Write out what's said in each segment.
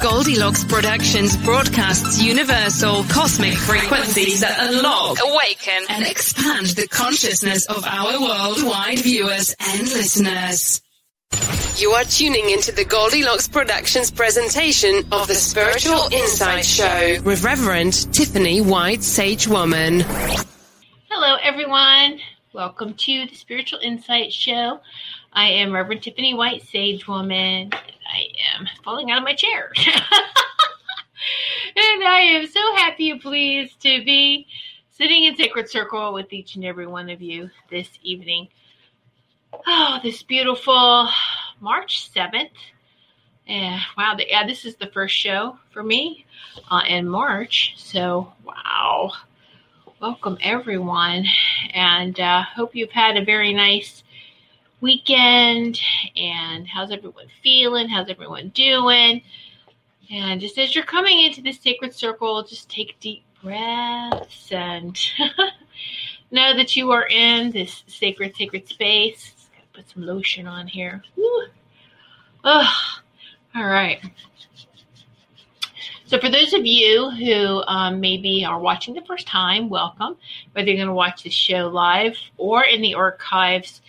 Goldilocks Productions broadcasts universal cosmic frequencies that unlock, awaken, and expand the consciousness of our worldwide viewers and listeners. You are tuning into the Goldilocks Productions presentation of the Spiritual Insights Show with Reverend Tiffany White Sage Woman. Hello, everyone. Welcome to the Spiritual Insights Show. I am Reverend Tiffany White Sage Woman. I am falling out of my chair. And I am so happy and pleased to be sitting in Sacred Circle with each and every one of you this evening. Oh, this beautiful March 7th. Wow, this is the first show for me in March. So, wow. Welcome, everyone. And hope you've had a very nice weekend, and how's everyone feeling? How's everyone doing? And just as you're coming into this sacred circle, just take deep breaths and know that you are in this sacred space. Just gotta put some lotion on here. Woo. Oh, all right. So for those of you who maybe are watching the first time, welcome. Whether you're going to watch the show live or in the archives,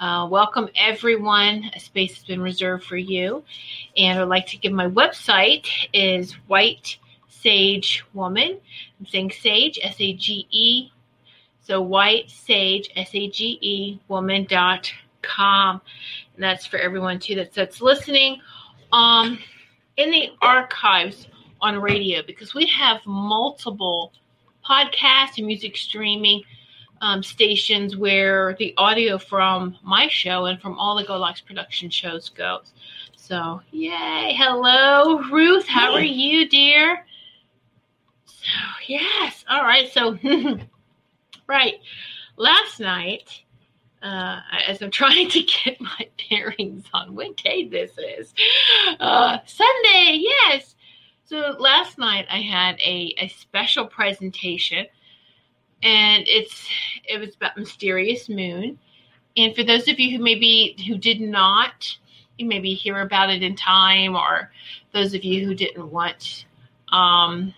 welcome everyone. A space has been reserved for you. And I'd like to give my website is White Sage Woman. I'm saying Sage, S-A-G-E. So White Sage, S-A-G-E, woman.com. And that's for everyone too that's listening in the archives on radio, because we have multiple podcasts and music streaming stations where the audio from my show and from all the Goldilocks production shows goes. So, yay. Hello, Ruth. How are you, dear? So, yes. All right. So, right. Last night, as I'm trying to get my bearings on what day this is, Sunday. Yes. So last night I had a special presentation, and it was about Mysterious Moon. And for those of you who did not hear about it in time, or those of you who didn't want to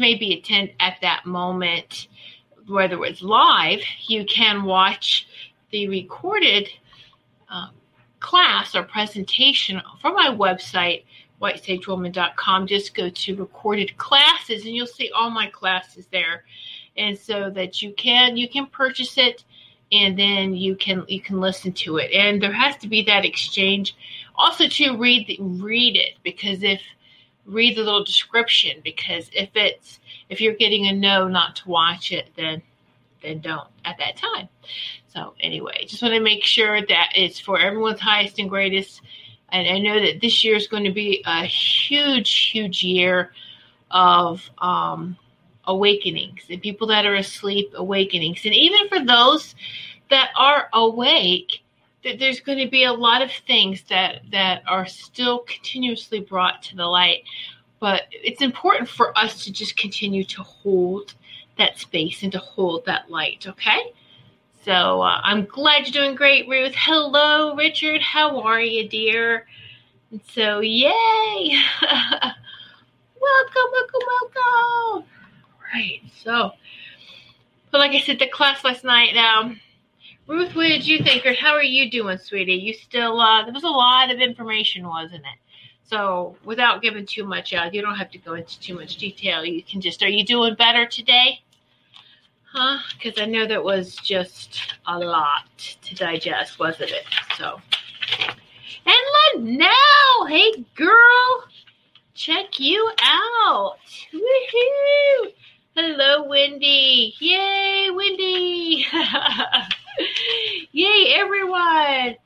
maybe attend at that moment, whether it was live, you can watch the recorded class or presentation from my website, whitesagewoman.com. Just go to recorded classes and you'll see all my classes there. And so that you can purchase it, and then you can listen to it. And there has to be that exchange. Also to read it, because read the little description, because if you're getting a no not to watch it, then don't at that time. So anyway, just want to make sure that it's for everyone's highest and greatest. And I know that this year is going to be a huge, huge year of awakenings, and people that are asleep, awakenings. And even for those that are awake, there's going to be a lot of things that are still continuously brought to the light. But it's important for us to just continue to hold that space and to hold that light, okay? So I'm glad you're doing great, Ruth. Hello, Richard. How are you, dear? And so, yay! welcome. All right. So, but like I said, the class last night. Ruth, what did you think? Or how are you doing, sweetie? You still? There was a lot of information, wasn't it? So, without giving too much out, you don't have to go into too much detail. You can just. Are you doing better today? Huh? Because I know that was just a lot to digest, wasn't it? So, and now, hey girl, check you out! Woohoo! Hello, Wendy! Yay, Wendy! Yay, everyone!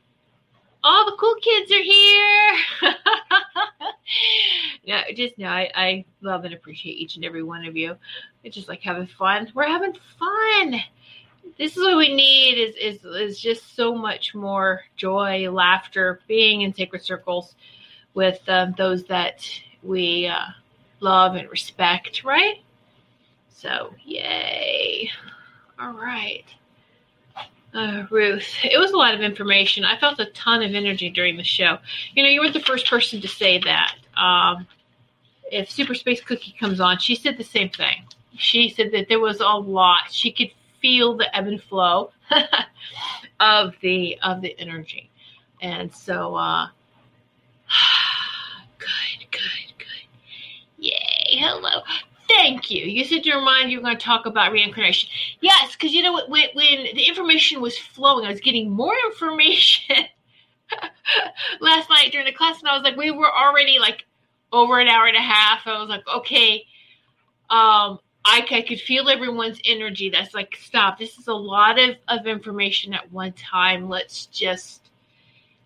All the cool kids are here. I love and appreciate each and every one of you. It's just like having fun. We're having fun. This is what we need is just so much more joy, laughter, being in sacred circles with those that we love and respect, right? So, yay. All right. Ruth, it was a lot of information. I felt a ton of energy during the show. You were the first person to say that. If Super Space Cookie comes on, she said the same thing. She said that there was a lot. She could feel the ebb and flow of the energy. And so, good. Yay, hello. Thank you. You said in your mind you were going to talk about reincarnation. Yes, because you know what? When the information was flowing, I was getting more information last night during the class, and I was like, we were already like over an hour and a half. I was like, okay, I could feel everyone's energy. That's like, stop. This is a lot of information at one time. Let's just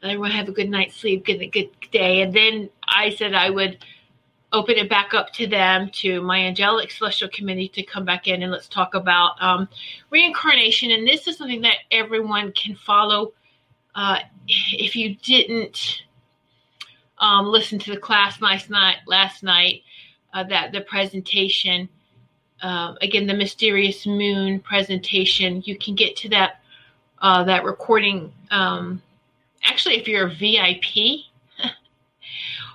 let everyone have a good night's sleep, get a good day. And then I said I would open it back up to them, to my angelic celestial committee, to come back in and let's talk about reincarnation. And this is something that everyone can follow. If you didn't listen to the class last night, that the presentation, again, the Mysterious Moon presentation, you can get to that recording. Actually, if you're a VIP,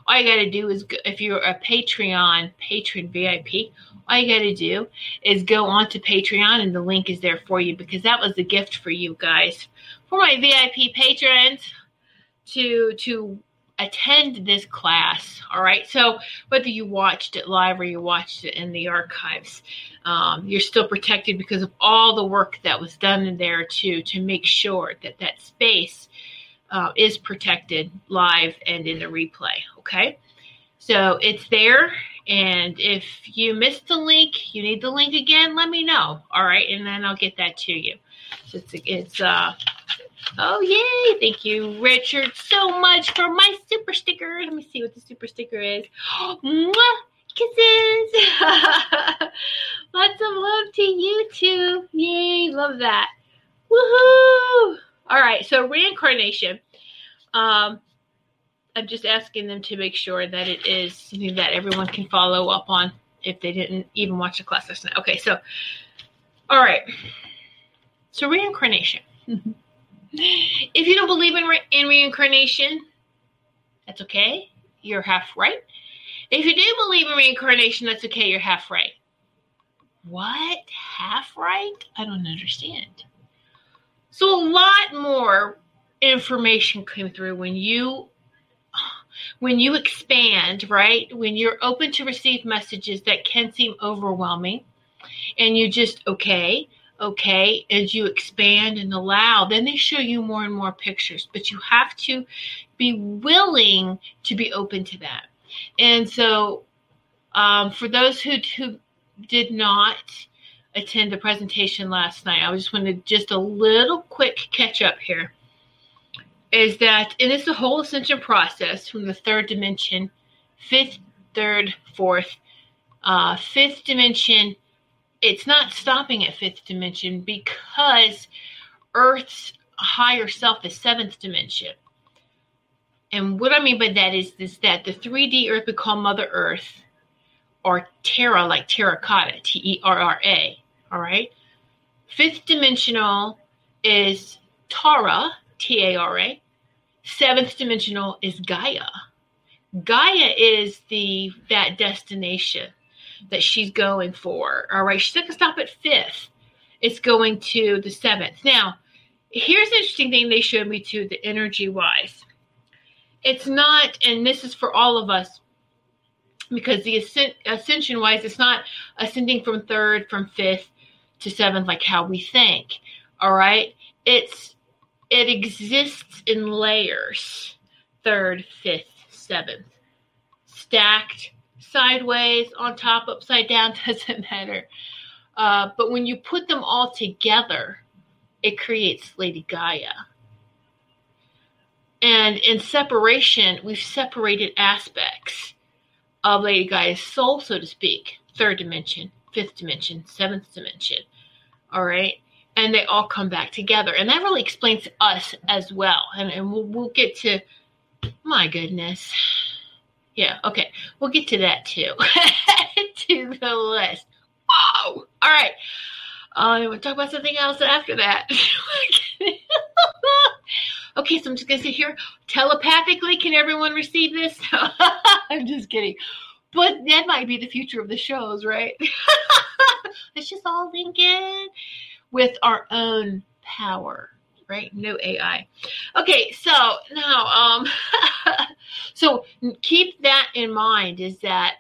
all you got to do is, if you're a Patreon patron VIP, all you got to do is go on to Patreon, and the link is there for you, because that was the gift for you guys, for my VIP patrons, to attend this class. All right. So whether you watched it live or you watched it in the archives, you're still protected because of all the work that was done in there to make sure that space is protected live and in the replay. Okay, so it's there, And if you missed the link, you need the link again, let me know. All right. And then I'll get that to you. So it's oh, yay. Thank you, Richard, so much for my super sticker. Let me see what the super sticker is. Mwah! Kisses. Lots of love to you too. Yay. Love that. Woohoo. All right. So reincarnation. I'm just asking them to make sure that it is something that everyone can follow up on if they didn't even watch the class last night. Okay, so, all right. So reincarnation. If you don't believe in reincarnation, that's okay. You're half right. If you do believe in reincarnation, that's okay. You're half right. What? Half right? I don't understand. So a lot more information came through when you expand, right? When you're open to receive messages that can seem overwhelming and you just, okay, as you expand and allow, then they show you more and more pictures, but you have to be willing to be open to that. And so for those who did not attend the presentation last night, I just wanted just a little quick catch up here. Is that, and it's the whole ascension process from the third dimension, fifth dimension. It's not stopping at fifth dimension because Earth's higher self is seventh dimension. And what I mean by that is that the 3D Earth we call Mother Earth, or Terra, like terracotta, T-E-R-R-A, all right? Fifth dimensional is Tara, T-A-R-A. Seventh dimensional is Gaia. Gaia is that destination that she's going for. All right. She's not going to stop at fifth. It's going to the seventh. Now, here's an interesting thing they showed me too, the energy wise. It's not, and this is for all of us, because the ascension wise, it's not ascending from third, from fifth to seventh, like how we think. All right. It exists in layers, third, fifth, seventh, stacked, sideways, on top, upside down, doesn't matter. But when you put them all together, it creates Lady Gaia. And in separation, we've separated aspects of Lady Gaia's soul, so to speak, third dimension, fifth dimension, seventh dimension, all right? And they all come back together. And that really explains us as well. And we'll get to, my goodness. Yeah, okay. We'll get to that too. To the list. Whoa! All right. We'll talk about something else after that. Okay, so I'm just going to sit here. Telepathically, can everyone receive this? I'm just kidding. But that might be the future of the shows, right? Let's just all link in with our own power, right? No AI. Okay, so now, so keep that in mind is that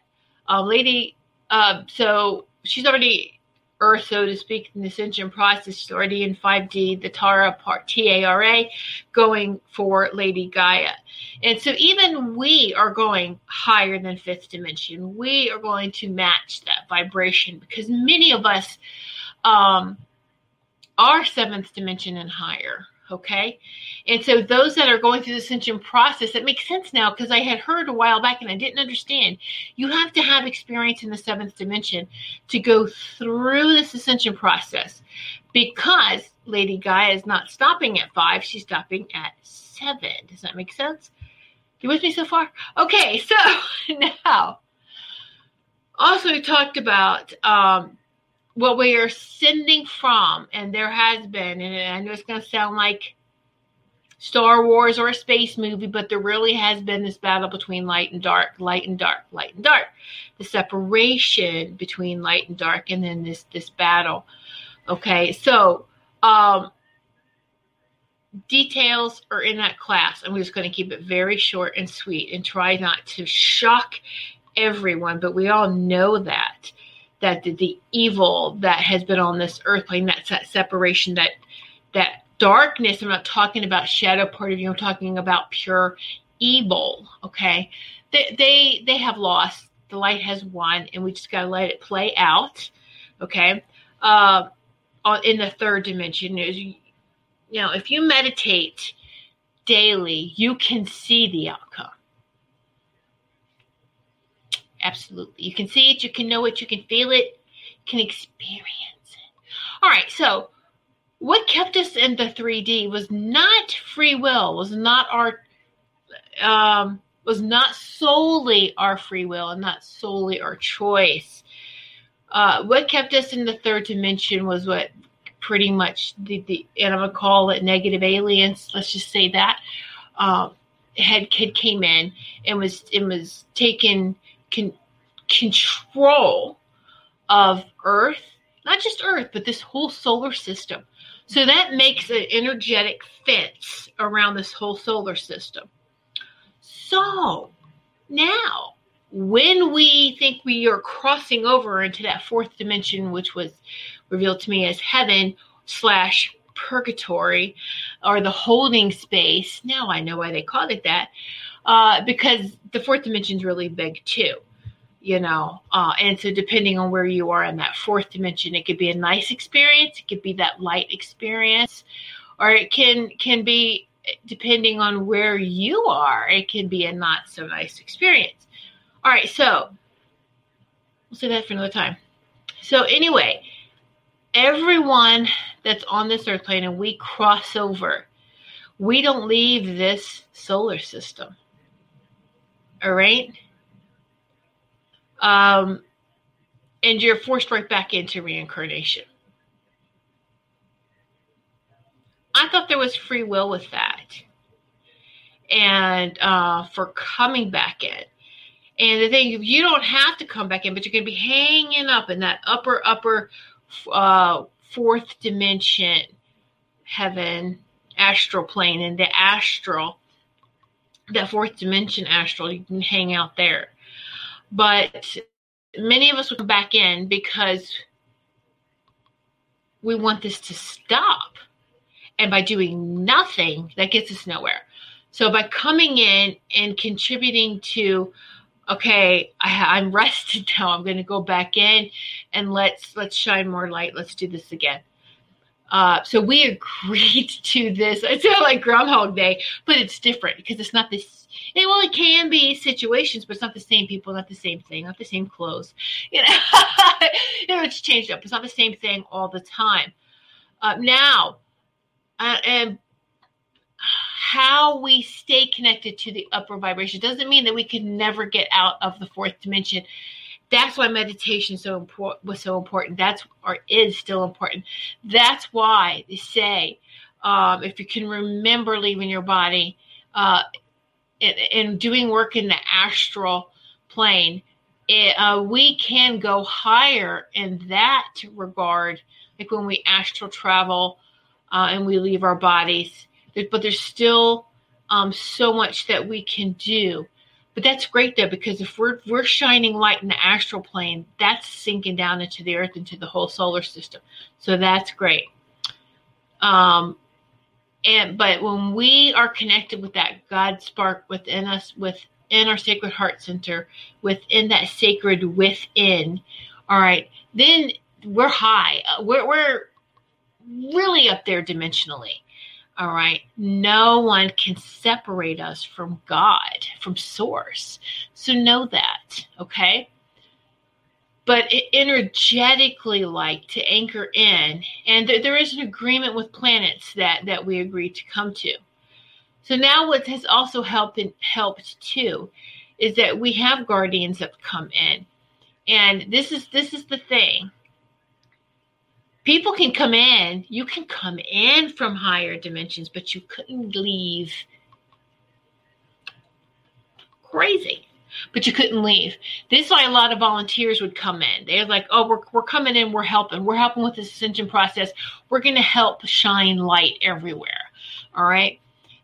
Lady, so she's already Earth, so to speak, in the ascension process. She's already in 5D, the Tara part, T-A-R-A, going for Lady Gaia. And so even we are going higher than fifth dimension. We are going to match that vibration because many of us, our seventh dimension and higher, okay? And so those that are going through the ascension process, it makes sense now because I had heard a while back and I didn't understand. You have to have experience in the seventh dimension to go through this ascension process because Lady Gaia is not stopping at five. She's stopping at seven. Does that make sense? You with me so far? Okay, so now, also we talked about what we are ascending from, and there has been, and I know it's going to sound like Star Wars or a space movie, but there really has been this battle between light and dark. The separation between light and dark, and then this battle. Okay, so details are in that class. I'm just going to keep it very short and sweet and try not to shock everyone, but we all know that the evil that has been on this earth plane, that's that separation, that darkness. I'm not talking about shadow part of you. I'm talking about pure evil, okay? They have lost the light has won, and we just got to let it play out, okay, in the third dimension. You know, if you meditate daily, you can see the outcome. Absolutely. You can see it, you can know it, you can feel it, you can experience it. All right, so what kept us in the 3D was not free will, was not our was not solely our free will and not solely our choice. What kept us in the third dimension was what pretty much the and I'm going to call it negative aliens, let's just say that, had came in and was taking control of Earth, not just Earth, but this whole solar system. So that makes an energetic fence around this whole solar system. So now when we think we are crossing over into that fourth dimension, which was revealed to me as heaven / purgatory or the holding space. Now I know why they called it that, because the fourth dimension is really big too. You know, and so depending on where you are in that fourth dimension, it could be a nice experience. It could be that light experience, or it can be, depending on where you are, it can be a not so nice experience. All right. So we'll say that for another time. So anyway, everyone that's on this earth plane and we cross over, we don't leave this solar system. All right. And you're forced right back into reincarnation. I thought there was free will with that. And for coming back in. And the thing, you don't have to come back in, but you're going to be hanging up in that upper fourth dimension, heaven, astral plane, and the astral, that fourth dimension astral, you can hang out there. But many of us will come back in because we want this to stop. And by doing nothing, that gets us nowhere. So by coming in and contributing to, okay, I'm rested now. I'm going to go back in and let's shine more light. Let's do this again. So we agreed to this. It's not like Groundhog Day, but it's different because it's not this. Well, it can be situations, but it's not the same people, not the same thing, not the same clothes. You know, it's changed up. It's not the same thing all the time. Now, how we stay connected to the upper vibration doesn't mean that we can never get out of the fourth dimension. That's why meditation was so important. That's or is still important. That's why they say if you can remember leaving your body and doing work in the astral plane, we can go higher in that regard. Like when we astral travel and we leave our bodies, but there's still so much that we can do. But that's great, though, because if we're shining light in the astral plane, that's sinking down into the earth, into the whole solar system. So that's great. But when we are connected with that God spark within us, within our sacred heart center, within that sacred within, all right, then we're high. We're really up there dimensionally. All right. No one can separate us from God, from source. So know that. Okay. But energetically, like to anchor in, and there is an agreement with planets that we agreed to come to. So now what has also helped too, is that we have guardians that come in, and this is the thing. People can come in. You can come in from higher dimensions, but you couldn't leave. Crazy. But you couldn't leave. This is why a lot of volunteers would come in. They're like, oh, we're coming in. We're helping. We're helping with this ascension process. We're going to help shine light everywhere. All right.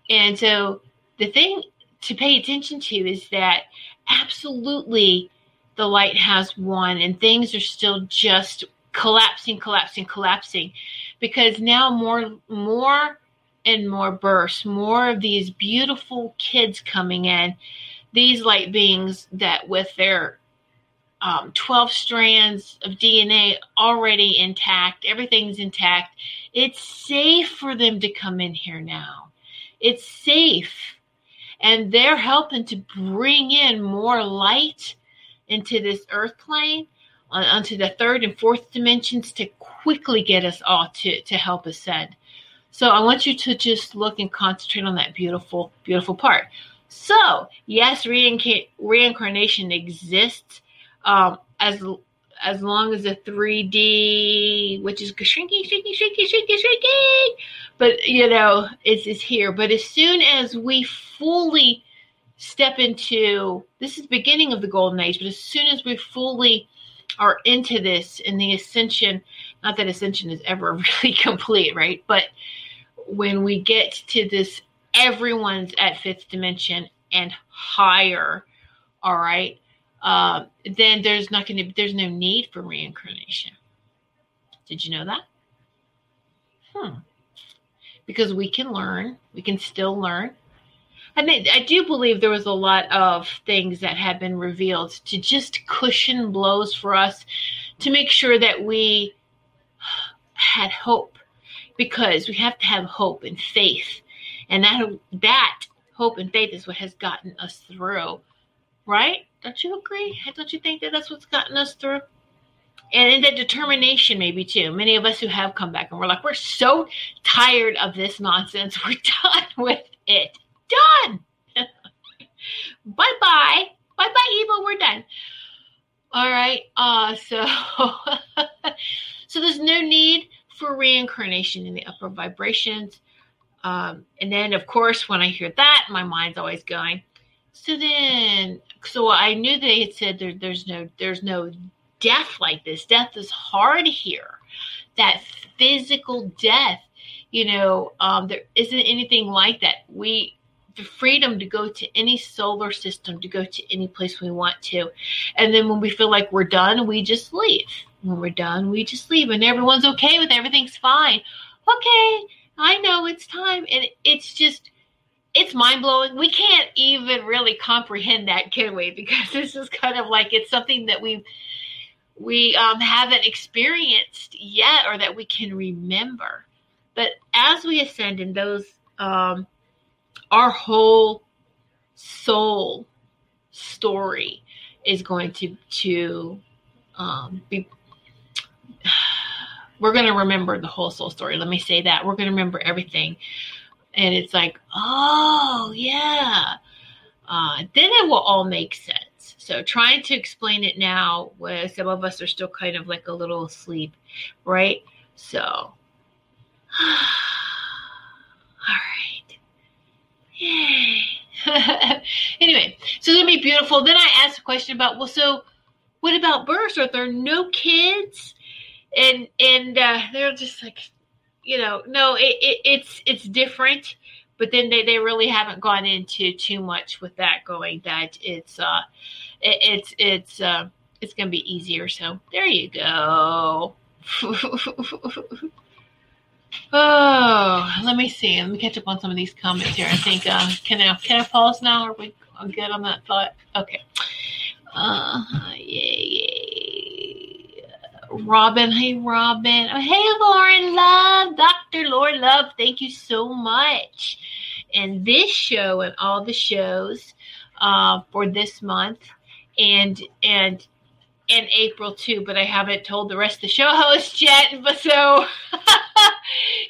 And so the thing to pay attention to is that absolutely the light has won and things are still just collapsing, because now more and more bursts, more of these beautiful kids coming in, these light beings that with their 12 strands of DNA already intact. Everything's intact. It's safe for them to come in here now. It's safe. And they're helping to bring in more light into this earth plane, onto the third and fourth dimensions to quickly get us all to help ascend. So I want you to just look and concentrate on that beautiful, beautiful part. So, yes, reincarnation exists as long as the 3D, which is shrinking, but, you know, it's here. But as soon as we fully step into, this is the beginning of the golden age, but as soon as we fully are into this in the ascension, not that ascension is ever really complete, right? But when we get to this, everyone's at fifth dimension and higher, all right? Then there's no need for reincarnation. Did you know that? Because we can learn, we can still learn. I do believe there was a lot of things that had been revealed to just cushion blows for us to make sure that we had hope, because we have to have hope and faith. And that hope and faith is what has gotten us through, right? Don't you agree? Don't you think that that's what's gotten us through? And that determination maybe too. Many of us who have come back and we're like, we're so tired of this nonsense. We're done with it. Done. Bye-bye. Bye-bye, evil. We're done. All right. So there's no need for reincarnation in the upper vibrations. And then, of course, when I hear that, my mind's always going. So I knew they had said there's no death like this. Death is hard here. That physical death. You know, there isn't anything like that. The freedom to go to any solar system, to go to any place we want to. And then when we feel like we're done, we just leave. When we're done, we just leave. And everyone's okay with everything's fine. Okay, I know it's time. And it's mind-blowing. We can't even really comprehend that, can we? Because this is kind of like it's something that we haven't experienced yet or that we can remember. But as we ascend in those, our whole soul story is going to be, we're going to remember the whole soul story. Let me say that. We're going to remember everything. And it's like, oh, yeah. Then it will all make sense. So trying to explain it now, some of us are still kind of like a little asleep, right? So... all right. Yay. Anyway, so it's going to be beautiful. Then I asked a question about, well, so what about births? Are there no kids? And they're just like, you know, no, it's different. But then they really haven't gone into too much with that, going that it's going to be easier. So there you go. Oh, let me see. Let me catch up on some of these comments here. I think, can I pause now? Are we good on that thought? Okay. Yay. Robin. Hey, Robin. Oh, hey, Lauren Love. Dr. Lauren Love. Thank you so much. And this show and all the shows for this month and April too, but I haven't told the rest of the show hosts yet. But so...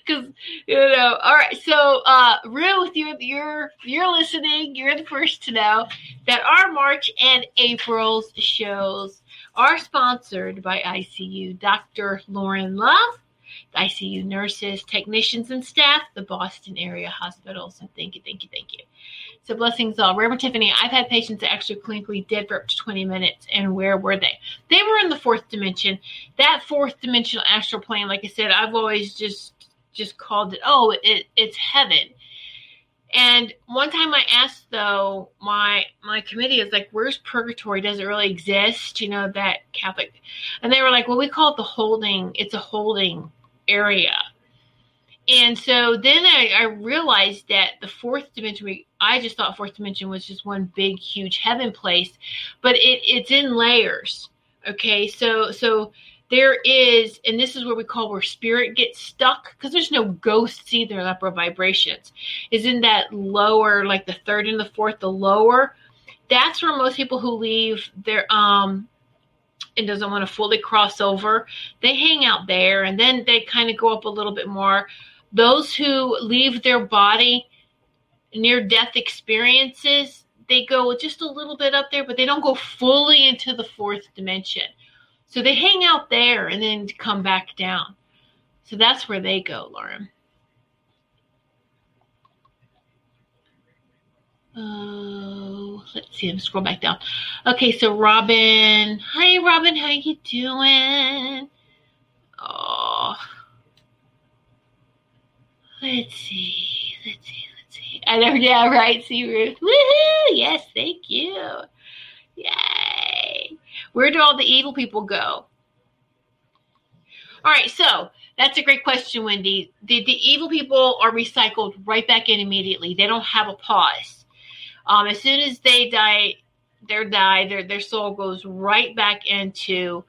because, you know, all right. So, Ruth, you're listening. You're the first to know that our March and April's shows are sponsored by ICU Dr. Lauren Love, ICU nurses, technicians, and staff, the Boston area hospitals. And thank you, thank you, thank you. So, blessings all. Reverend Tiffany, I've had patients that actually clinically dead for up to 20 minutes. And where were they? They were in the fourth dimension. That fourth dimensional astral plane, like I said, I've always just called it, oh, it's heaven. And one time I asked, though, my committee is like, where's purgatory? Does it really exist? You know, that Catholic. And they were like, well, we call it the holding. It's a holding area. And so then I realized that the fourth dimension, I just thought fourth dimension was just one big, huge heaven place, but it's in layers. Okay. So there is, and this is where we call where spirit gets stuck, because there's no ghosts either in upper vibrations, is in that lower, like the third and the fourth, the lower. That's where most people who leave their and doesn't want to fully cross over, they hang out there, and then they kind of go up a little bit more. Those who leave their body, near-death experiences, they go just a little bit up there, but they don't go fully into the fourth dimension. So they hang out there and then come back down. So that's where they go, Lauren. Let's see. I'm scroll back down. Okay, so Robin. Hi, Robin. How you doing? Oh. Let's see. Right? See, Ruth. Woohoo! Yes, thank you. Yay. Where do all the evil people go? All right, so that's a great question, Wendy. The evil people are recycled right back in immediately. They don't have a pause. As soon as they die, their soul goes right back into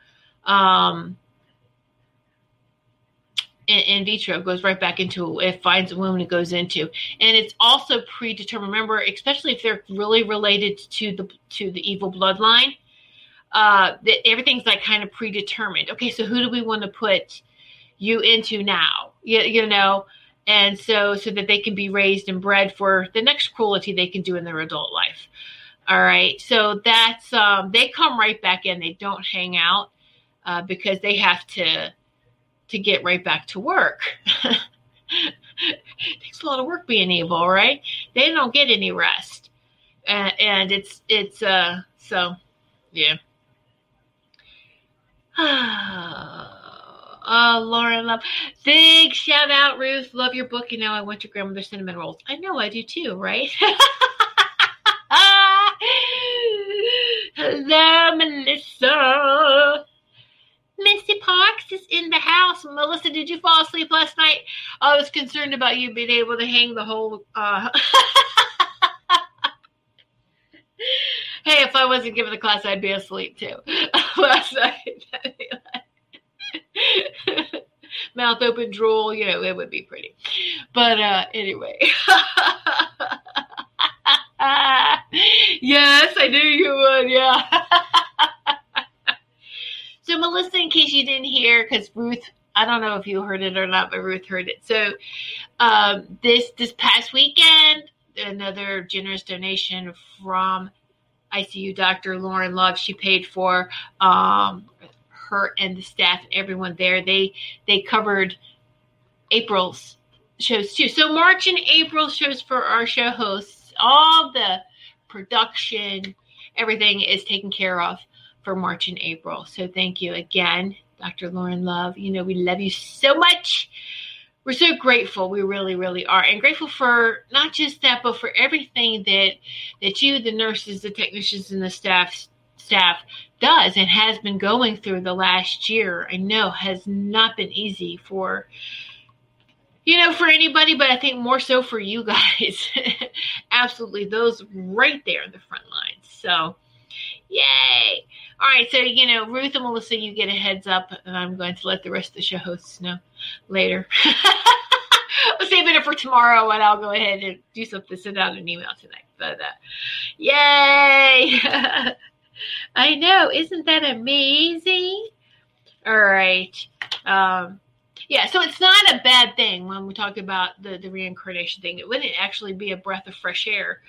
in vitro, goes right back into, it finds a womb and it goes into. And it's also predetermined. Remember, especially if they're really related to the evil bloodline, that everything's like kind of predetermined. Okay, so who do we want to put you into now? You know, and so that they can be raised and bred for the next cruelty they can do in their adult life. All right, so that's they come right back in. They don't hang out because they have to get right back to work. It takes a lot of work being evil, right? They don't get any rest, and it's so yeah. Oh, Lauren, love. Big shout out, Ruth. Love your book. You know, I want your grandmother's cinnamon rolls. I know, I do too, right? Hello, Melissa. Missy Parks is in the house. Melissa, did you fall asleep last night? I was concerned about you being able to hang the whole... Hey, if I wasn't giving the class, I'd be asleep too. Last night. Mouth open, drool, you know, it would be pretty. But anyway. Yes, I knew you would, yeah. So, Melissa, in case you didn't hear, because Ruth, I don't know if you heard it or not, but Ruth heard it. So, this past weekend, another generous donation from ICU Dr. Lauren Love. She paid for her and the staff, everyone there. They covered April's shows, too. So, March and April shows for our show hosts. All the production, everything is taken care of for March and April. So thank you again, Dr. Lauren Love. You know, we love you so much. We're so grateful. We really, really are. And grateful for not just that, but for everything that you, the nurses, the technicians, and the staff does and has been going through the last year. I know has not been easy for, you know, for anybody, but I think more so for you guys. Absolutely. Those right there in the front lines. So yay. All right. So, you know, Ruth and Melissa, you get a heads up, and I'm going to let the rest of the show hosts know later. I'm saving it for tomorrow, and I'll go ahead and do something, send out an email tonight. But yay. I know. Isn't that amazing? All right. Yeah, so it's not a bad thing when we talk about the reincarnation thing. It wouldn't actually be a breath of fresh air.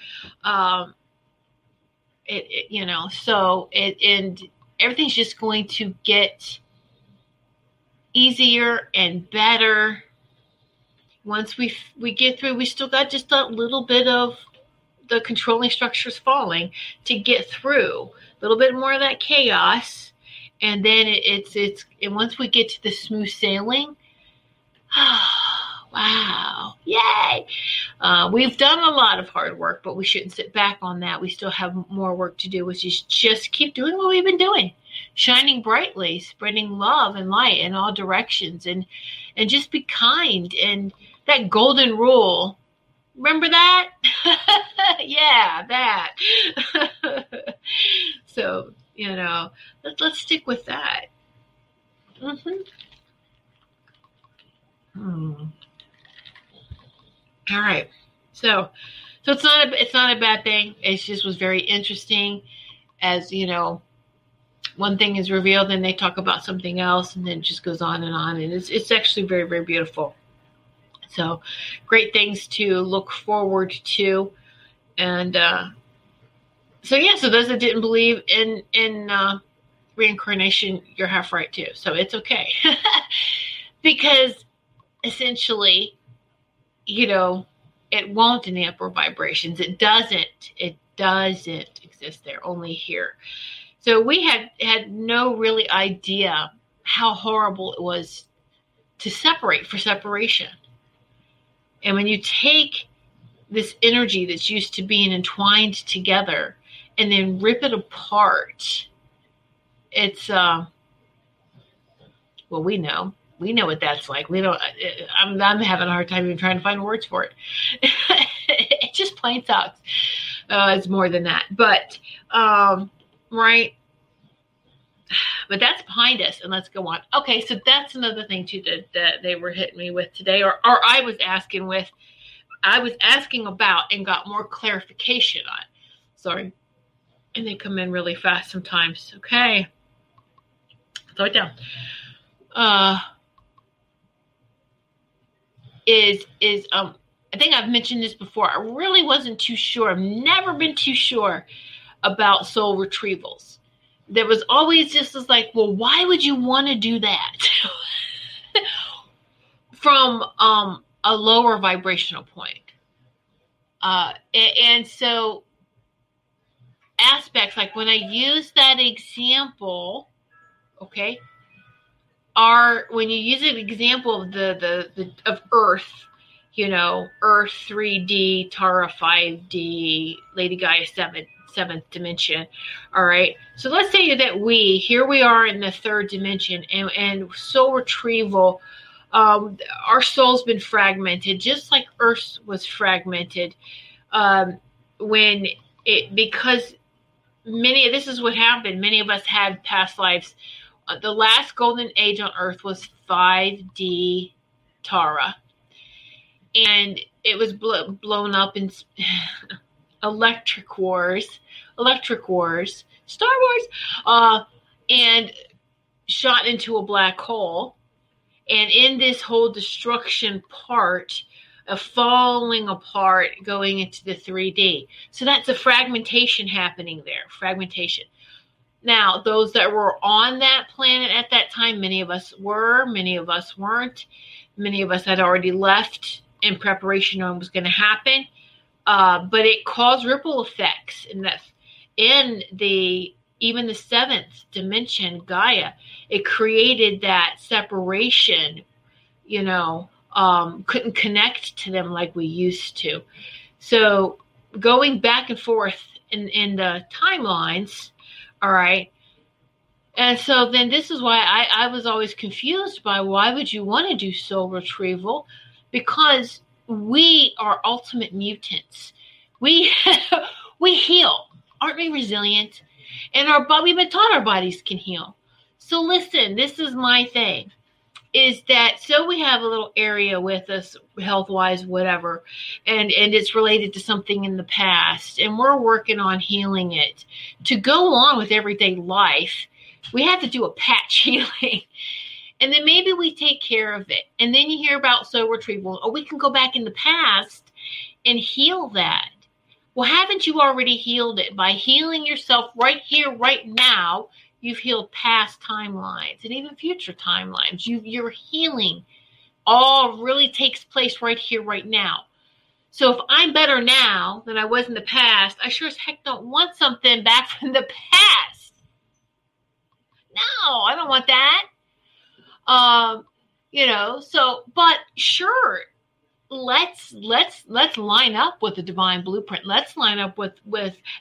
You know, so and everything's just going to get easier and better once we get through. We still got just that little bit of the controlling structures falling to get through, a little bit more of that chaos, and then it's and once we get to the smooth sailing. Wow. Yay. We've done a lot of hard work, but we shouldn't sit back on that. We still have more work to do, which is just keep doing what we've been doing, shining brightly, spreading love and light in all directions, and just be kind. And that golden rule, remember that? Yeah, that. So, you know, let's stick with that. All right. So it's not a bad thing. It just was very interesting, as you know, one thing is revealed and they talk about something else, and then it just goes on. And it's actually very, very beautiful. So great things to look forward to. And so those that didn't believe in reincarnation, you're half right too. So it's okay. Because essentially, you know, it won't in the upper vibrations. It doesn't exist there, only here. So we had no really idea how horrible it was to separate for separation. And when you take this energy that's used to being entwined together and then rip it apart, it's, we know what that's like. I'm having a hard time even trying to find words for it. It just plain sucks. It's more than that, but, right. But that's behind us, and let's go on. Okay, so that's another thing too that they were hitting me with today, or I was asking about and got more clarification on. Sorry. And they come in really fast sometimes. Okay. Slow it down. I think I've mentioned this before. I really wasn't too sure. I've never been too sure about soul retrievals. There was always just this like, well, why would you want to do that? From a lower vibrational point. And so aspects, like when I use that example, okay, are when you use an example of the of Earth, you know, Earth 3D, Tara 5D, Lady Gaia 7th dimension. All right. So let's say that we are in the third dimension, and soul retrieval. Our soul's been fragmented, just like Earth was fragmented. This is what happened. Many of us had past lives. The last golden age on Earth was 5D Tara, and it was blown up in electric wars, Star Wars, and shot into a black hole. And in this whole destruction part of falling apart, going into the 3D. So that's a fragmentation happening there, fragmentation. Now, those that were on that planet at that time, many of us were, many of us weren't. Many of us had already left in preparation on what was going to happen. But it caused ripple effects in the 7th dimension, Gaia. It created that separation, you know, couldn't connect to them like we used to. So going back and forth in the timelines, all right. And so then this is why I was always confused by why would you want to do soul retrieval? Because we are ultimate mutants. We heal. Aren't we resilient? And we've been taught our bodies can heal. So listen, this is my thing, is that so we have a little area with us health-wise, whatever, and it's related to something in the past, and we're working on healing it. To go on with everyday life, we have to do a patch healing. And then maybe we take care of it. And then you hear about soul retrieval. Or we can go back in the past and heal that. Well, haven't you already healed it? By healing yourself right here, right now, you've healed past timelines and even future timelines. Your healing all really takes place right here, right now. So if I'm better now than I was in the past, I sure as heck don't want something back from the past. No, I don't want that. But sure, let's line up with the divine blueprint. Let's line up with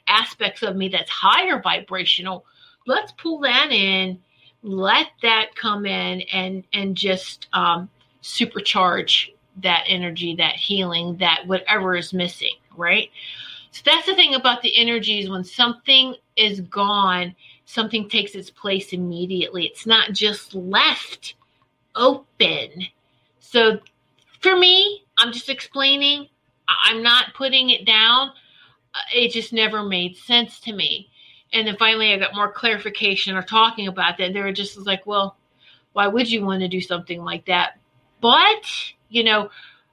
aspects of me that's higher vibrational. Let's pull that in, let that come in and just supercharge that energy, that healing, that whatever is missing, right? So that's the thing about the energies. When something is gone, something takes its place immediately. It's not just left open. So for me, I'm just explaining. I'm not putting it down. It just never made sense to me. And then finally, I got more clarification or talking about that. They were just like, well, why would you want to do something like that? But, you know,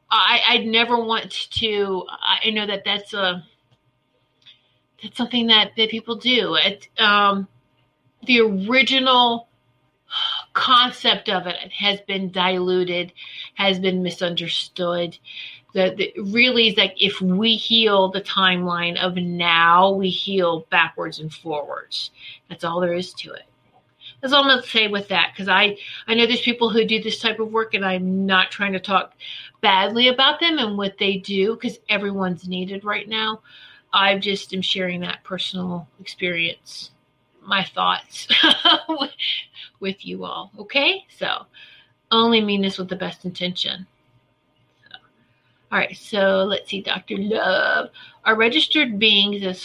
I'd never want to. I know that that's something that people do. The original concept of it has been diluted, has been misunderstood. The really is like if we heal the timeline of now, we heal backwards and forwards. That's all there is to it. That's all I'm going to say with that, because I know there's people who do this type of work, and I'm not trying to talk badly about them and what they do, because everyone's needed right now. I just am sharing that personal experience, my thoughts with you all, okay? So only mean this with the best intention. All right, so let's see, Dr. Love. Are registered beings as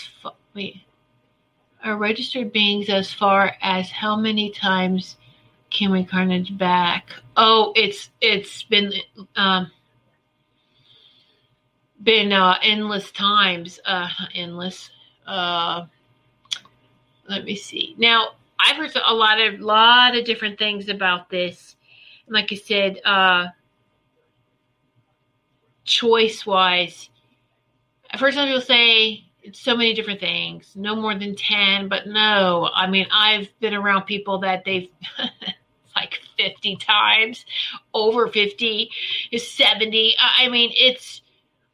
far as how many times can we carnage back? Oh, it's been endless times. Endless. Let me see. Now, I've heard a lot of different things about this. And like I said, choice-wise, I've heard some people say it's so many different things, no more than 10, but no. I mean, I've been around people that they've like 50 times, over 50, 70. I mean, it's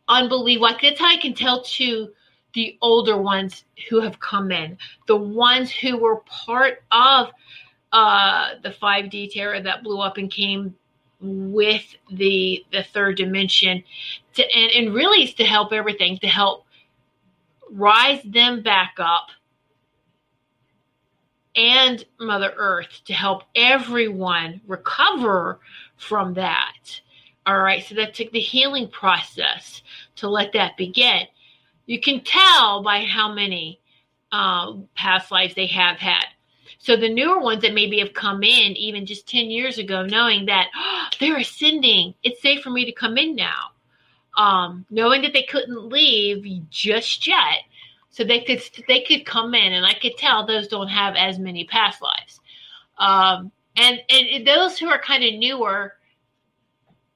unbelievable. That's how I can tell to the older ones who have come in, the ones who were part of the 5D Terra that blew up and came with the third dimension and really is to help everything, to help rise them back up and Mother Earth to help everyone recover from that. All right, so that took the healing process to let that begin. You can tell by how many past lives they have had. So the newer ones that maybe have come in even just 10 years ago, knowing that they're ascending, it's safe for me to come in now. Knowing that they couldn't leave just yet, so they could come in, and I could tell those don't have as many past lives. And those who are kind of newer,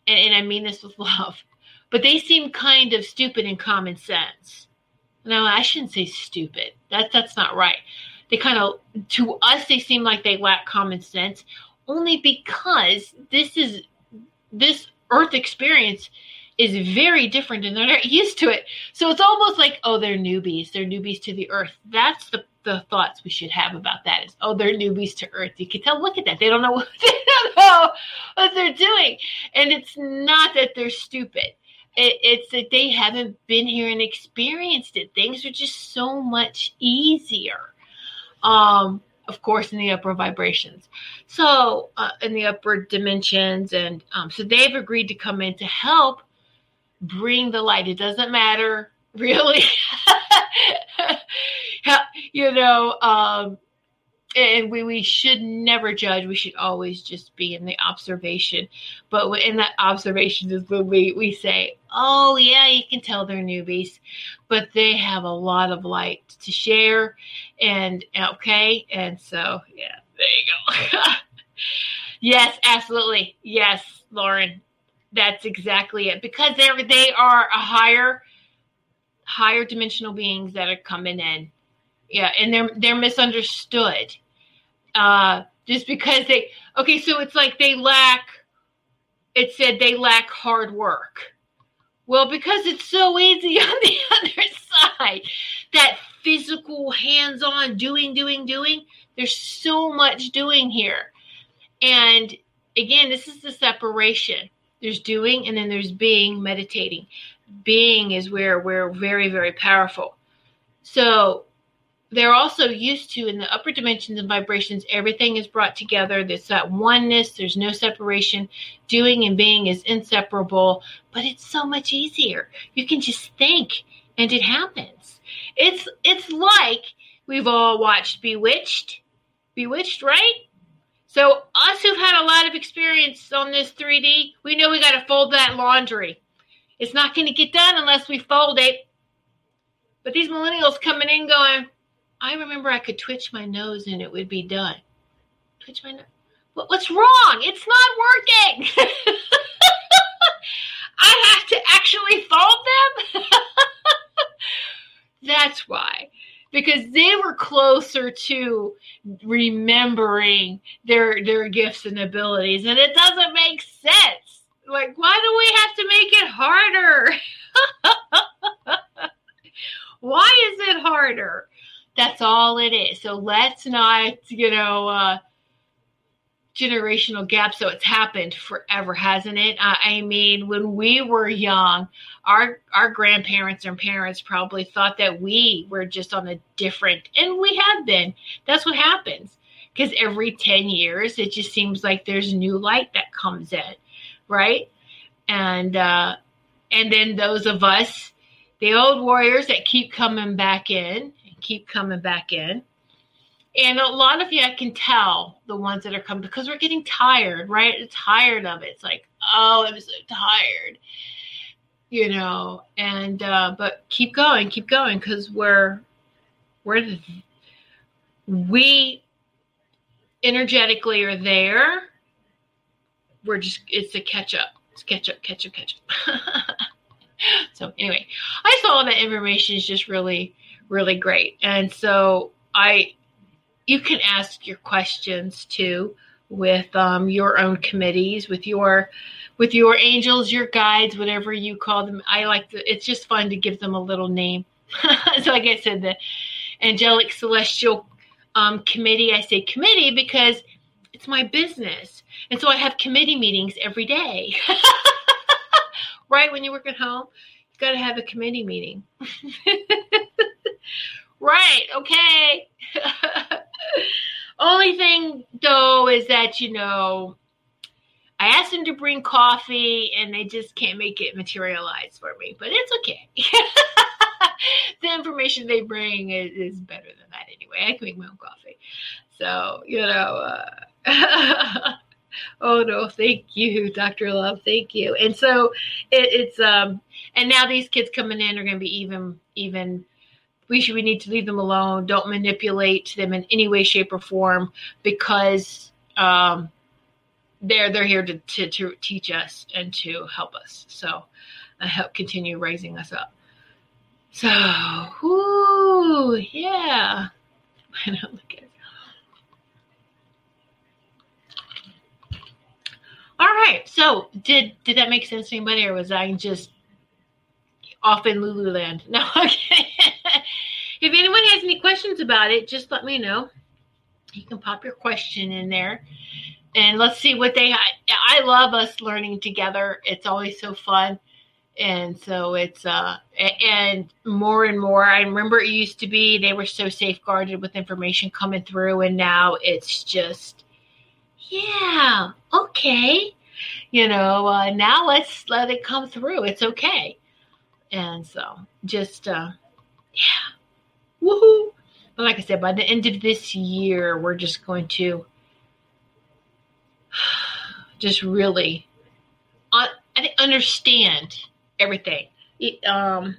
and I mean this with love, but they seem kind of stupid in common sense. No, I shouldn't say stupid. That's not right. They kind of, to us, they seem like they lack common sense, only because this Earth experience is very different and they're not used to it. So it's almost like, oh, they're newbies. They're newbies to the Earth. That's the thoughts we should have about that is, oh, they're newbies to Earth. You can tell, look at that. They don't know what they're doing. And it's not that they're stupid. It's that they haven't been here and experienced it. Things are just so much easier. Of course, in the upper vibrations. So in the upper dimensions. And so they've agreed to come in to help bring the light. It doesn't matter, really. You know, and we should never judge. We should always just be in the observation. But in that observation is when we say, oh, yeah, you can tell they're newbies, but they have a lot of light to share. And okay. And so, yeah, there you go. Yes, absolutely. Yes, Lauren. That's exactly it, because they are a higher dimensional beings that are coming in, yeah, and they're misunderstood, just because they okay. So it's like they lack. It said they lack hard work. Well, because it's so easy on the other side, that physical, hands-on doing. There's so much doing here, and again, this is the separation. There's doing, and then there's being, meditating. Being is where we're very, very powerful. So they're also used to, in the upper dimensions and vibrations, everything is brought together. There's that oneness. There's no separation. Doing and being is inseparable, but it's so much easier. You can just think, and it happens. It's like we've all watched Bewitched, Bewitched, right? So us who've had a lot of experience on this 3D, we know we got to fold that laundry. It's not going to get done unless we fold it. But these millennials coming in going, I remember I could twitch my nose and it would be done. Twitch my nose. What's wrong? It's not working. I have to actually fold them? That's why. Because they were closer to remembering their gifts and abilities. And it doesn't make sense. Like, why do we have to make it harder? Why is it harder? That's all it is. So let's not, generational gap. So it's happened forever, hasn't it? I mean, when we were young, our grandparents and parents probably thought that we were just on a different, and we have been. That's what happens, because every 10 years, it just seems like there's new light that comes in, right? And then those of us, the old warriors that keep coming back in. And a lot of you, I can tell the ones that are coming because we're getting tired, right? It's tired of it. It's like, oh, I'm so tired, and, but keep going. Cause we energetically are there. It's a catch up. It's catch up. So anyway, I saw that information is just really, really great. And so you can ask your questions too with your own committees, with your angels, your guides, whatever you call them. It's just fun to give them a little name. So like I said, the angelic celestial committee, I say committee because it's my business. And so I have committee meetings every day, right? When you work at home, you got to have a committee meeting. Right. Okay. Only thing though is that, I asked them to bring coffee and they just can't make it materialize for me, but it's okay. The information they bring is better than that anyway. I can make my own coffee. So, oh no, thank you, Dr. Love. Thank you. And so it's and now these kids coming in are going to be even we need to leave them alone. Don't manipulate them in any way, shape, or form because they're here to teach us and to help us. So help continue raising us up. So, yeah. I don't look at it. All right. So did that make sense to anybody, or was I just off in Lululand? No, okay. If anyone has any questions about it, just let me know. You can pop your question in there. And let's see what they had. I love us learning together. It's always so fun. And so it's, and more, I remember it used to be, they were so safeguarded with information coming through. And now it's just, yeah, okay. Now let's let it come through. It's okay. And so just, yeah. Woohoo! But like I said, by the end of this year, we're just going to just really understand everything. We don't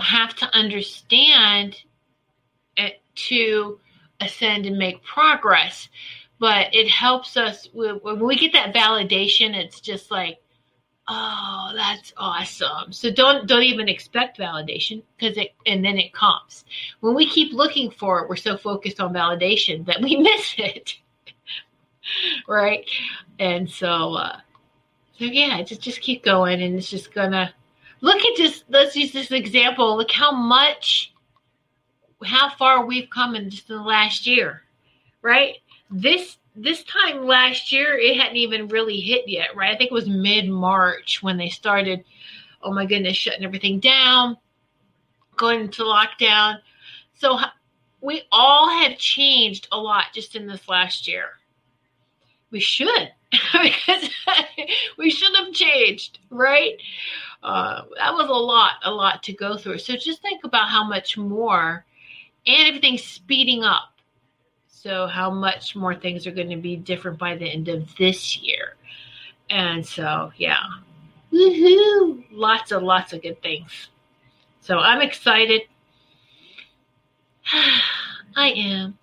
have to understand it to ascend and make progress, but it helps us. When we get that validation, it's just like, oh, that's awesome. So don't even expect validation because then it comes. When we keep looking for it, we're so focused on validation that we miss it. Right? And so, just keep going, and it's just gonna let's use this example. Look how far we've come in just in the last year, right? This time last year, it hadn't even really hit yet, right? I think it was mid-March when they started, oh my goodness, shutting everything down, going into lockdown. So we all have changed a lot just in this last year. We should, because we should have changed, right? That was a lot to go through. So just think about how much more, and everything's speeding up. So how much more things are going to be different by the end of this year. And so, yeah. Woohoo! Lots of good things. So I'm excited. I am.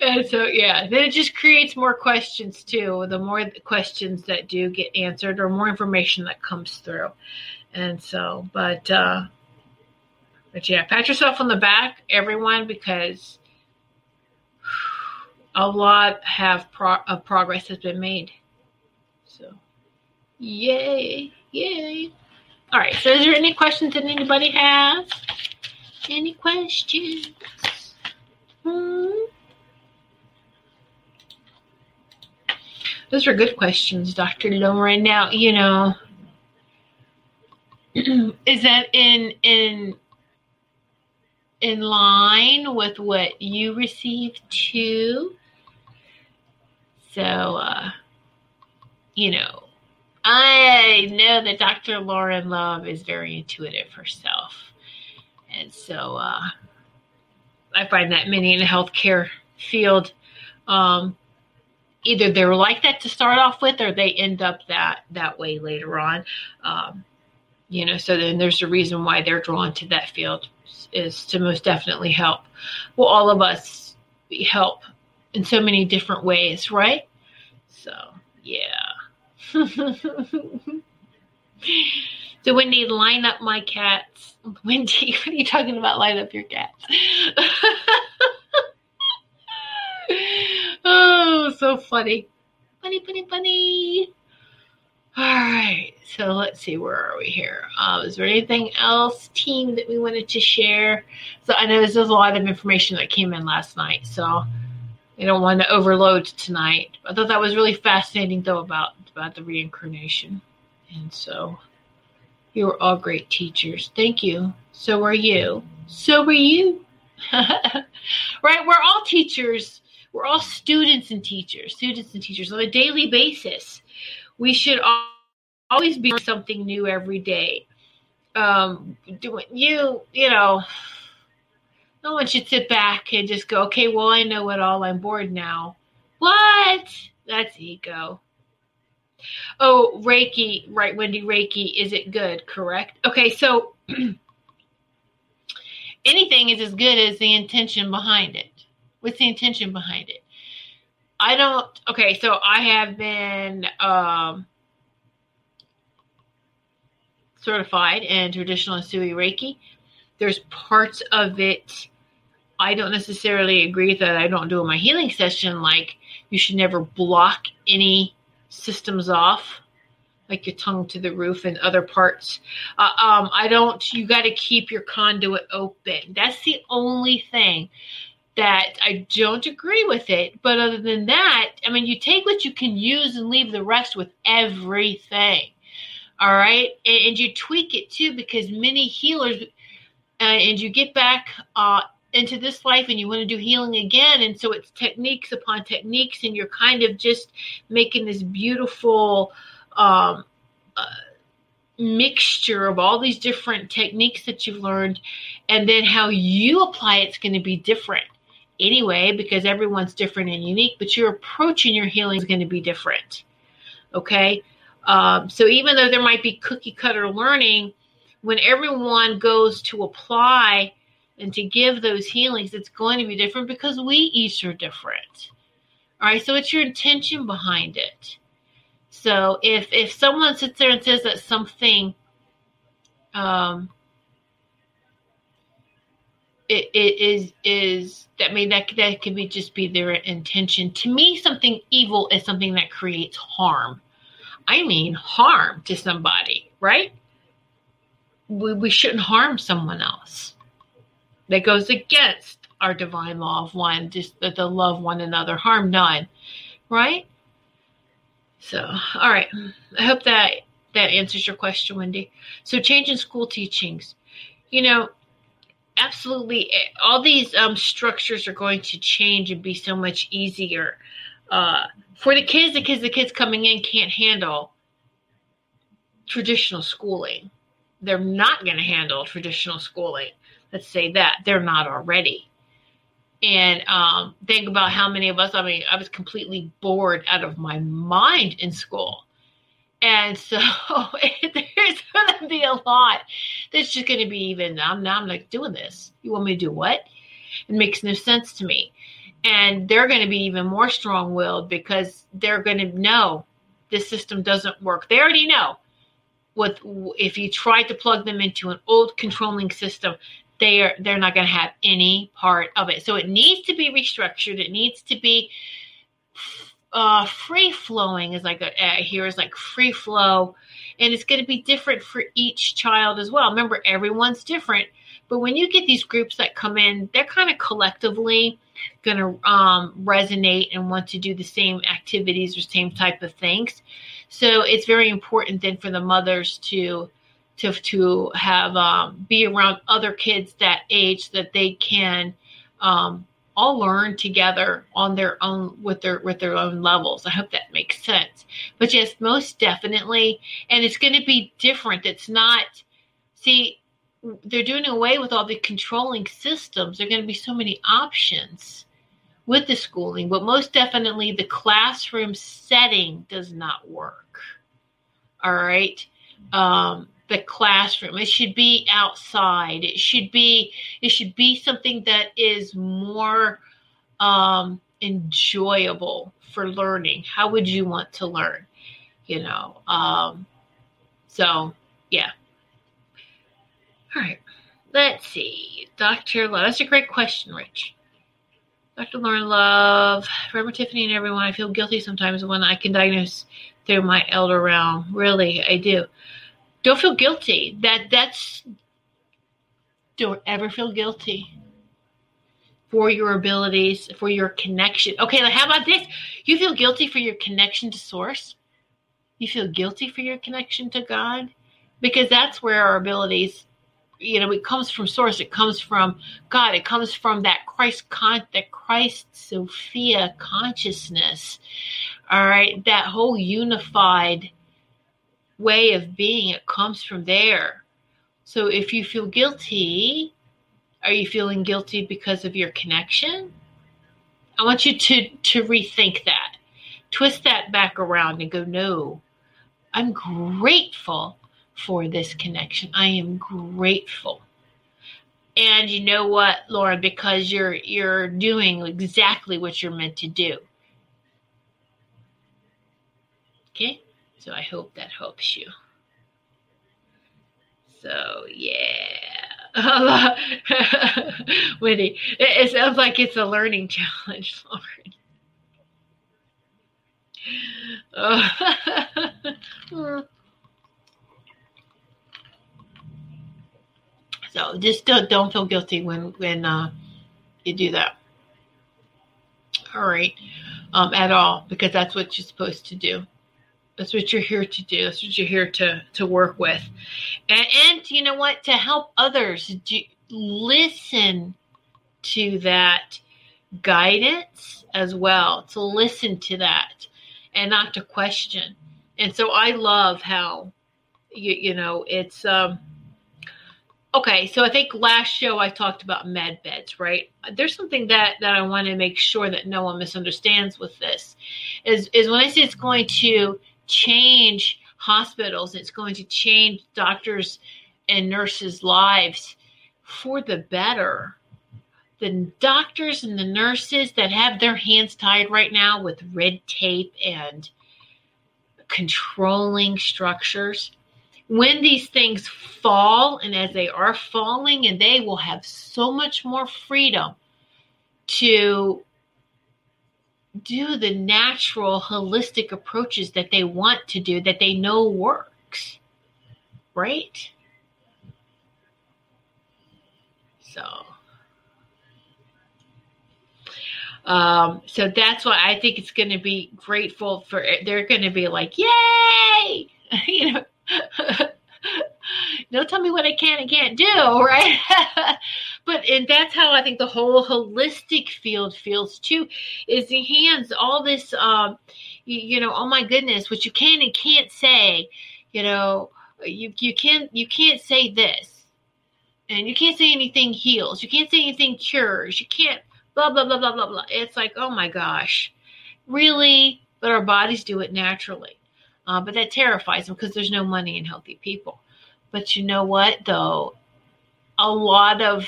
And so, yeah, then it just creates more questions too. The more questions that do get answered or more information that comes through. And so, but yeah, pat yourself on the back, everyone, because a lot of progress has been made. So, yay. All right, so is there any questions that anybody has? Any questions? Those are good questions, Dr. Lauren. Now, you know, is that in line with what you receive too? So, you know, I know that Dr. Lauren Love is very intuitive herself. And so I find that many in the healthcare field, either they're like that to start off with or they end up that way later on. You know, so then there's a reason why they're drawn to that field is to most definitely help. Well, all of us help in so many different ways, right? So, yeah. So Wendy, line up my cats. Wendy, what are you talking about? Line up your cats. Oh, so funny. Funny. All right. So let's see. Where are we here? Is there anything else, team, that we wanted to share? So I know there's a lot of information that came in last night. So I don't want to overload tonight. I thought that was really fascinating, though, about the reincarnation. And so you were all great teachers. Thank you. So were you. Right? We're all teachers. We're all students and teachers on a daily basis. We should always be doing something new every day. No one should sit back and just go, okay, well, I know it all. I'm bored now. What? That's ego. Oh, Reiki, right, Wendy, Reiki, is it good, correct? Okay, so anything is as good as the intention behind it. What's the intention behind it? I have been certified in traditional Sui Reiki. There's parts of it I don't necessarily agree with that I don't do in my healing session, like you should never block any systems off, like your tongue to the roof and other parts. You got to keep your conduit open. That's the only thing that I don't agree with it. But other than that, I mean, you take what you can use and leave the rest with everything. All right. And you tweak it too, because many healers, and you get back into this life and you want to do healing again. And so it's techniques upon techniques, and you're kind of just making this beautiful mixture of all these different techniques that you've learned. And then how you apply it's going to be different. Anyway, because everyone's different and unique, but your approach in your healing is going to be different. Okay? So even though there might be cookie cutter learning, when everyone goes to apply and to give those healings, it's going to be different because we each are different. All right? So it's your intention behind it. So if someone sits there and says that something, It could be just be their intention. To me, something evil is something that creates harm. I mean, harm to somebody, right? We shouldn't harm someone else. That goes against our divine law of one, just that the love one another, harm none, right? So, all right. I hope that answers your question, Wendy. So, change in school teachings. You know, absolutely. All these structures are going to change and be so much easier for the kids. The kids coming in can't handle traditional schooling. They're not going to handle traditional schooling. Let's say that. They're not already. And think about how many of us, I mean, I was completely bored out of my mind in school. And so there's going to be a lot that's just going to be even, I'm like doing this. You want me to do what? It makes no sense to me. And they're going to be even more strong-willed because they're going to know this system doesn't work. They already know. If you try to plug them into an old controlling system, they're not going to have any part of it. So it needs to be restructured. It needs to be free-flowing. Is like here is like free flow. And it's going to be different for each child as well. Remember, everyone's different. But when you get these groups that come in, they're kind of collectively going to resonate and want to do the same activities or same type of things. So it's very important then for the mothers to have be around other kids that age that they can all learn together on their own with their own levels. I hope that makes sense. But yes, most definitely, and it's going to be different. It's not they're doing away with all the controlling systems. There are going to be so many options with the schooling, but most definitely the classroom setting does not work. All right. The classroom, it should be outside. It should be something that is more enjoyable for learning. How would you want to learn? You know? So yeah. All right, let's see. Dr. Love, that's a great question, Rich. Dr. Lauren Love, Reverend Tiffany and everyone, I feel guilty sometimes when I can diagnose through my elder realm. Really, I do. Don't feel guilty. Don't ever feel guilty for your abilities, for your connection. Okay, like how about this? You feel guilty for your connection to Source? You feel guilty for your connection to God? Because that's where our abilities, you know, it comes from Source. It comes from God. It comes from that Christ Sophia consciousness. All right, that whole unified way of being. It comes from there. So if you feel guilty, are you feeling guilty because of your connection? I want you to rethink that. Twist that back around and go, no, I'm grateful for this connection. I am grateful. And you know what, Lauren, because you're doing exactly what you're meant to do. Okay? So I hope that helps you. So yeah. Wendy, it sounds like it's a learning challenge, Lauren. Oh. So just don't feel guilty when you do that. All right. At all, because that's what you're supposed to do. That's what you're here to do. That's what you're here to work with. And you know what? To help others, listen to that guidance as well. To listen to that and not to question. And so I love how, you know, it's... Okay, so I think last show I talked about med beds, right? There's something that I want to make sure that no one misunderstands with this. Is when I say it's going to change hospitals, it's going to change doctors' and nurses' lives for the better. The doctors and the nurses that have their hands tied right now with red tape and controlling structures, when these things fall, and as they are falling, and they will have so much more freedom to do the natural, holistic approaches that they want to do, that they know works, right? So, so that's why I think it's going to be grateful for it. They're going to be like, yay! You know. Don't tell me what I can and can't do, right? But and that's how I think the whole holistic field feels too, is the hands, all this, you know, oh my goodness, what you can and can't say, you know, you can't say this, and you can't say anything heals, you can't say anything cures, you can't blah, blah, blah, blah, blah, blah. It's like, oh my gosh, really? But our bodies do it naturally. But that terrifies them because there's no money in healthy people. But you know what, though? A lot of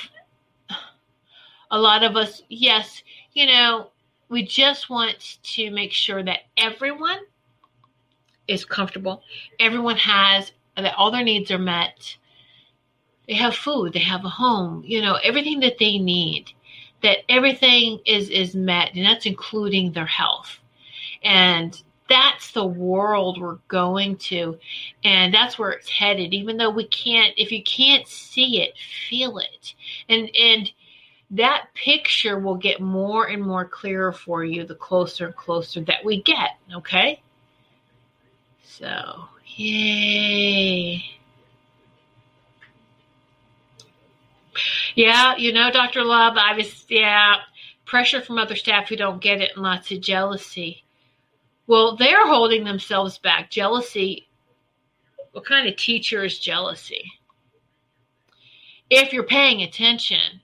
us, yes, you know, we just want to make sure that everyone is comfortable. Everyone has, that all their needs are met. They have food, they have a home, you know, everything that they need, that everything is met, and that's including their health. And that's the world we're going to, and that's where it's headed, even though we can't, if you can't see it, feel it. And that picture will get more and more clearer for you the closer and closer that we get, okay? So, yay. Yeah, you know, Dr. Love, pressure from other staff who don't get it and lots of jealousy. Well, they're holding themselves back. Jealousy, what kind of teacher is jealousy? If you're paying attention,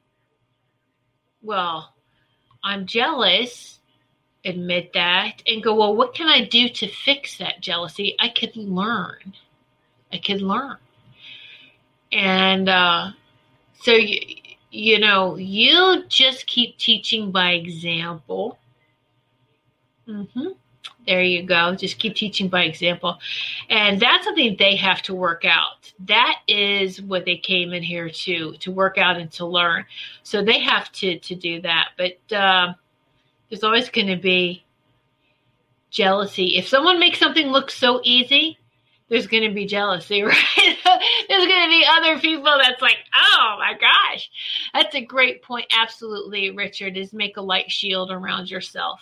well, I'm jealous, admit that, and go, well, what can I do to fix that jealousy? I could learn. And so, you know, you just keep teaching by example. Mm-hmm. There you go. Just keep teaching by example. And that's something they have to work out. That is what they came in here to work out and to learn. So they have to do that. But there's always going to be jealousy. If someone makes something look so easy, there's going to be jealousy, right? There's going to be other people that's like, oh, my gosh. That's a great point. Absolutely, Richard, is make a light shield around yourself.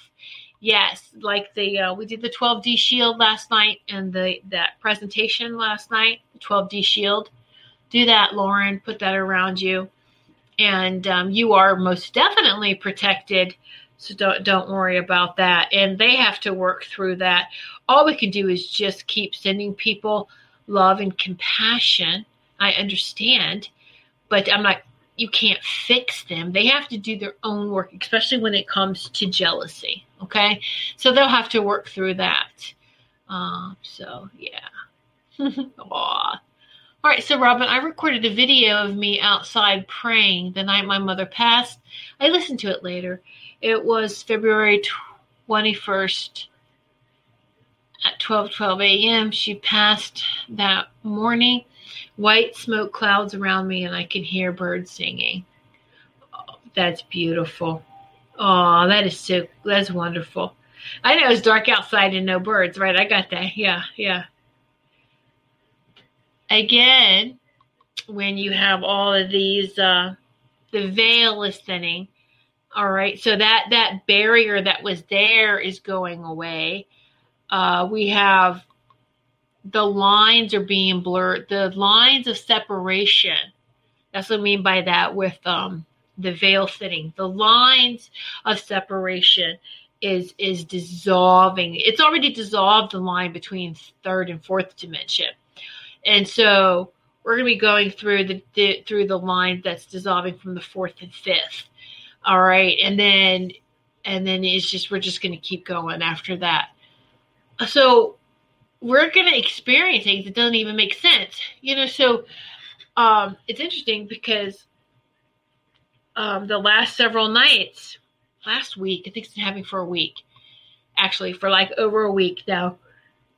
Yes, like we did the 12D shield last night and that presentation last night, the 12D shield. Do that, Lauren. Put that around you. And you are most definitely protected, so don't worry about that. And they have to work through that. All we can do is just keep sending people love and compassion. I understand, but I'm not. You can't fix them. They have to do their own work, especially when it comes to jealousy. Okay. So they'll have to work through that. So yeah. All right. So Robin, I recorded a video of me outside praying the night my mother passed. I listened to it later. It was February 21st at 12:12 a.m. She passed that morning. White smoke clouds around me, and I can hear birds singing. Oh, that's beautiful. Oh, that's wonderful. I know it's dark outside and no birds, right? I got that. Yeah. Again, when you have all of these, the veil is thinning. All right. So that barrier that was there is going away. We have, the lines are being blurred. The lines of separation. That's what I mean by that with the veil thinning. The lines of separation is dissolving. It's already dissolved the line between third and fourth dimension. And so we're going to be going through the line that's dissolving from the fourth and fifth. All right. And then it's just, we're just going to keep going after that. So we're going to experience things that doesn't even make sense. You know, so it's interesting because the last several nights, last week, I think it's been happening for a week, actually for like over a week now,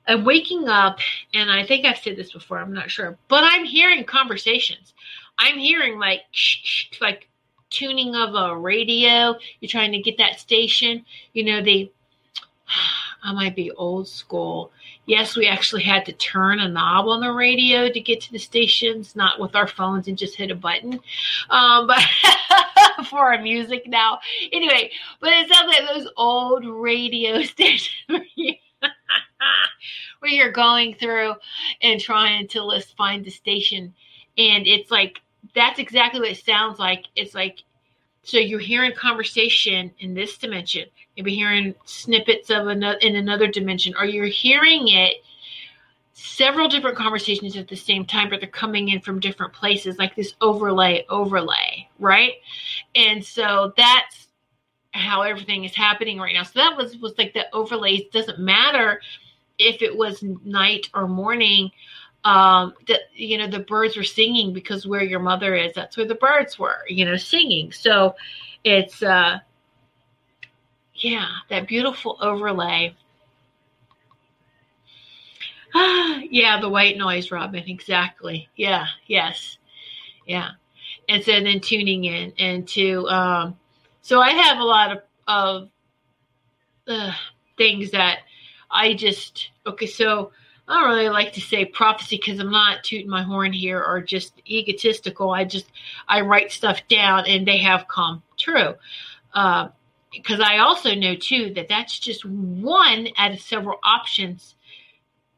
I'm waking up, and I think I've said this before, I'm not sure, but I'm hearing conversations. I'm hearing like, like tuning of a radio. You're trying to get that station. You know, I might be old school. Yes, we actually had to turn a knob on the radio to get to the stations, not with our phones and just hit a button. But for our music now. Anyway, but it sounds like those old radio stations where you're going through and trying to find the station. And it's like, that's exactly what it sounds like. It's like, so you're hearing conversation in this dimension, maybe hearing snippets of another dimension, or you're hearing it several different conversations at the same time, but they're coming in from different places, like this overlay, right? And so that's how everything is happening right now. So that was like the overlays. Doesn't matter if it was night or morning, that, you know, the birds were singing, because where your mother is, that's where the birds were, you know, singing. So it's, yeah, that beautiful overlay. Yeah, the white noise, Robin. Exactly. Yeah. Yes. Yeah. And so then tuning in and to, so I have a lot of things that I just, okay, so I don't really like to say prophecy because I'm not tooting my horn here or just egotistical. I write stuff down and they have come true. Because I also know too, that that's just one out of several options,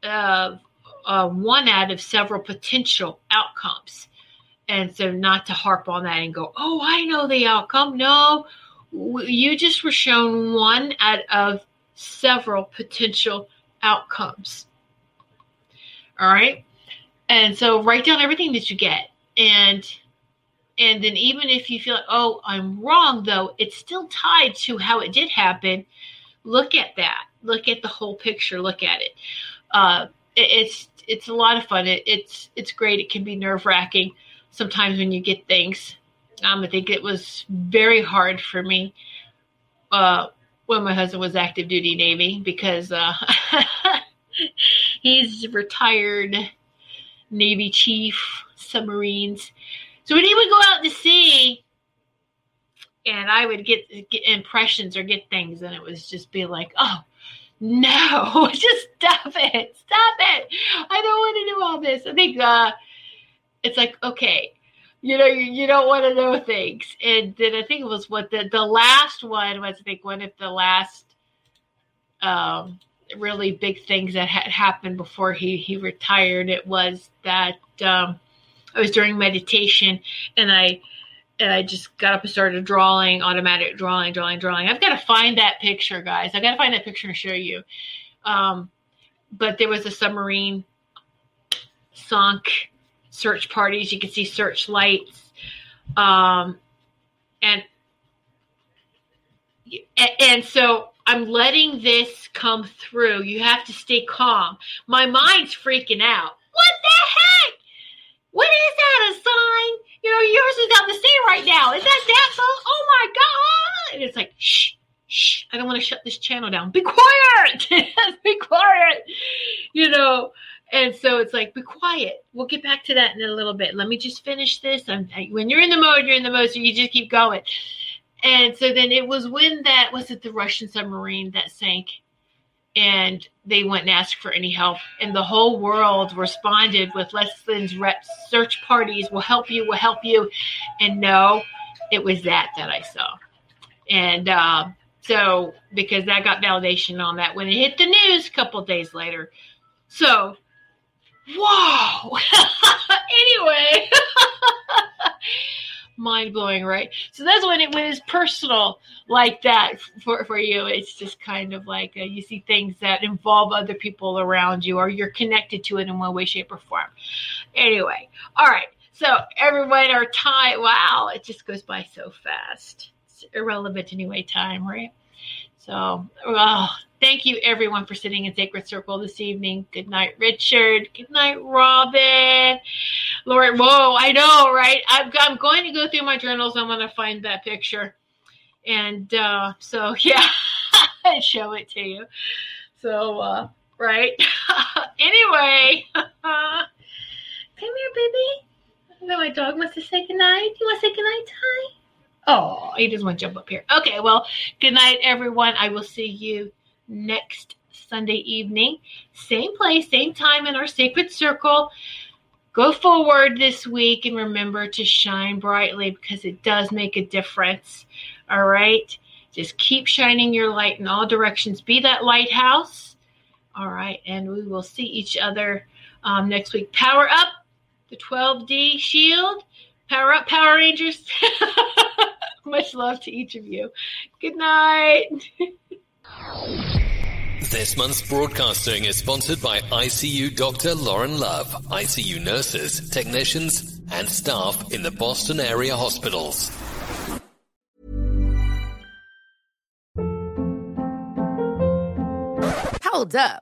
one out of several potential outcomes. And so not to harp on that and go, oh, I know the outcome. No, you just were shown one out of several potential outcomes. All right. And so write down everything that you get. And then even if you feel, oh, I'm wrong, though, it's still tied to how it did happen. Look at that. Look at the whole picture. Look at it. It's a lot of fun. It's great. It can be nerve-wracking sometimes when you get things. I think it was very hard for me when my husband was active duty Navy, because he's retired Navy chief, submarines. So when he would go out to sea, and I would get impressions or get things, and it was just be like, oh, no, just stop it. Stop it. I don't want to do all this. I think it's like, okay, you know, you don't want to know things. And then I think it was what the last one was, I think one of the last really big things that had happened before he retired. It was that I was during meditation, and I just got up and started drawing, automatic drawing. I've got to find that picture, guys. I've got to find that picture and show you. But there was a submarine sunk, search parties. You can see searchlights. And so I'm letting this come through. You have to stay calm. My mind's freaking out. What the heck? What is that, a sign? You know, yours is out in the sea right now. Is that phone? Oh, my God. And it's like, shh. I don't want to shut this channel down. Be quiet. Be quiet. You know, and so it's like, be quiet. We'll get back to that in a little bit. Let me just finish this. When you're in the mode, so you just keep going. And so then it was when the Russian submarine that sank, and they wouldn't ask for any help. And the whole world responded with lessons, reps, search parties, we'll help you. And no, it was that I saw. And so, because I got validation on that when it hit the news a couple of days later. So, whoa. Anyway, mind-blowing, right? So that's when it's personal like that for you. It's just kind of like you see things that involve other people around you, or you're connected to it in one way, shape, or form. Anyway, all right. So everyone, our time, wow, it just goes by so fast. It's irrelevant anyway, time, right? So thank you, everyone, for sitting in Sacred Circle this evening. Good night, Richard. Good night, Robin. Lord, whoa, I know, right? I'm going to go through my journals. I'm going to find that picture. And so, yeah, I'd show it to you. So, right? Anyway, come here, baby. I know my dog wants to say goodnight. You want to say goodnight, Ty? Oh, he doesn't want to jump up here. Okay, well, good night, everyone. I will see you next Sunday evening. Same place, same time in our Sacred Circle. Go forward this week and remember to shine brightly, because it does make a difference. All right? Just keep shining your light in all directions. Be that lighthouse. All right, and we will see each other next week. Power up the 12D shield. Power up, Power Rangers. Much love to each of you. Good night. This month's broadcasting is sponsored by ICU Dr. Lauren Love, ICU nurses, technicians, and staff in the Boston area hospitals. Hold up.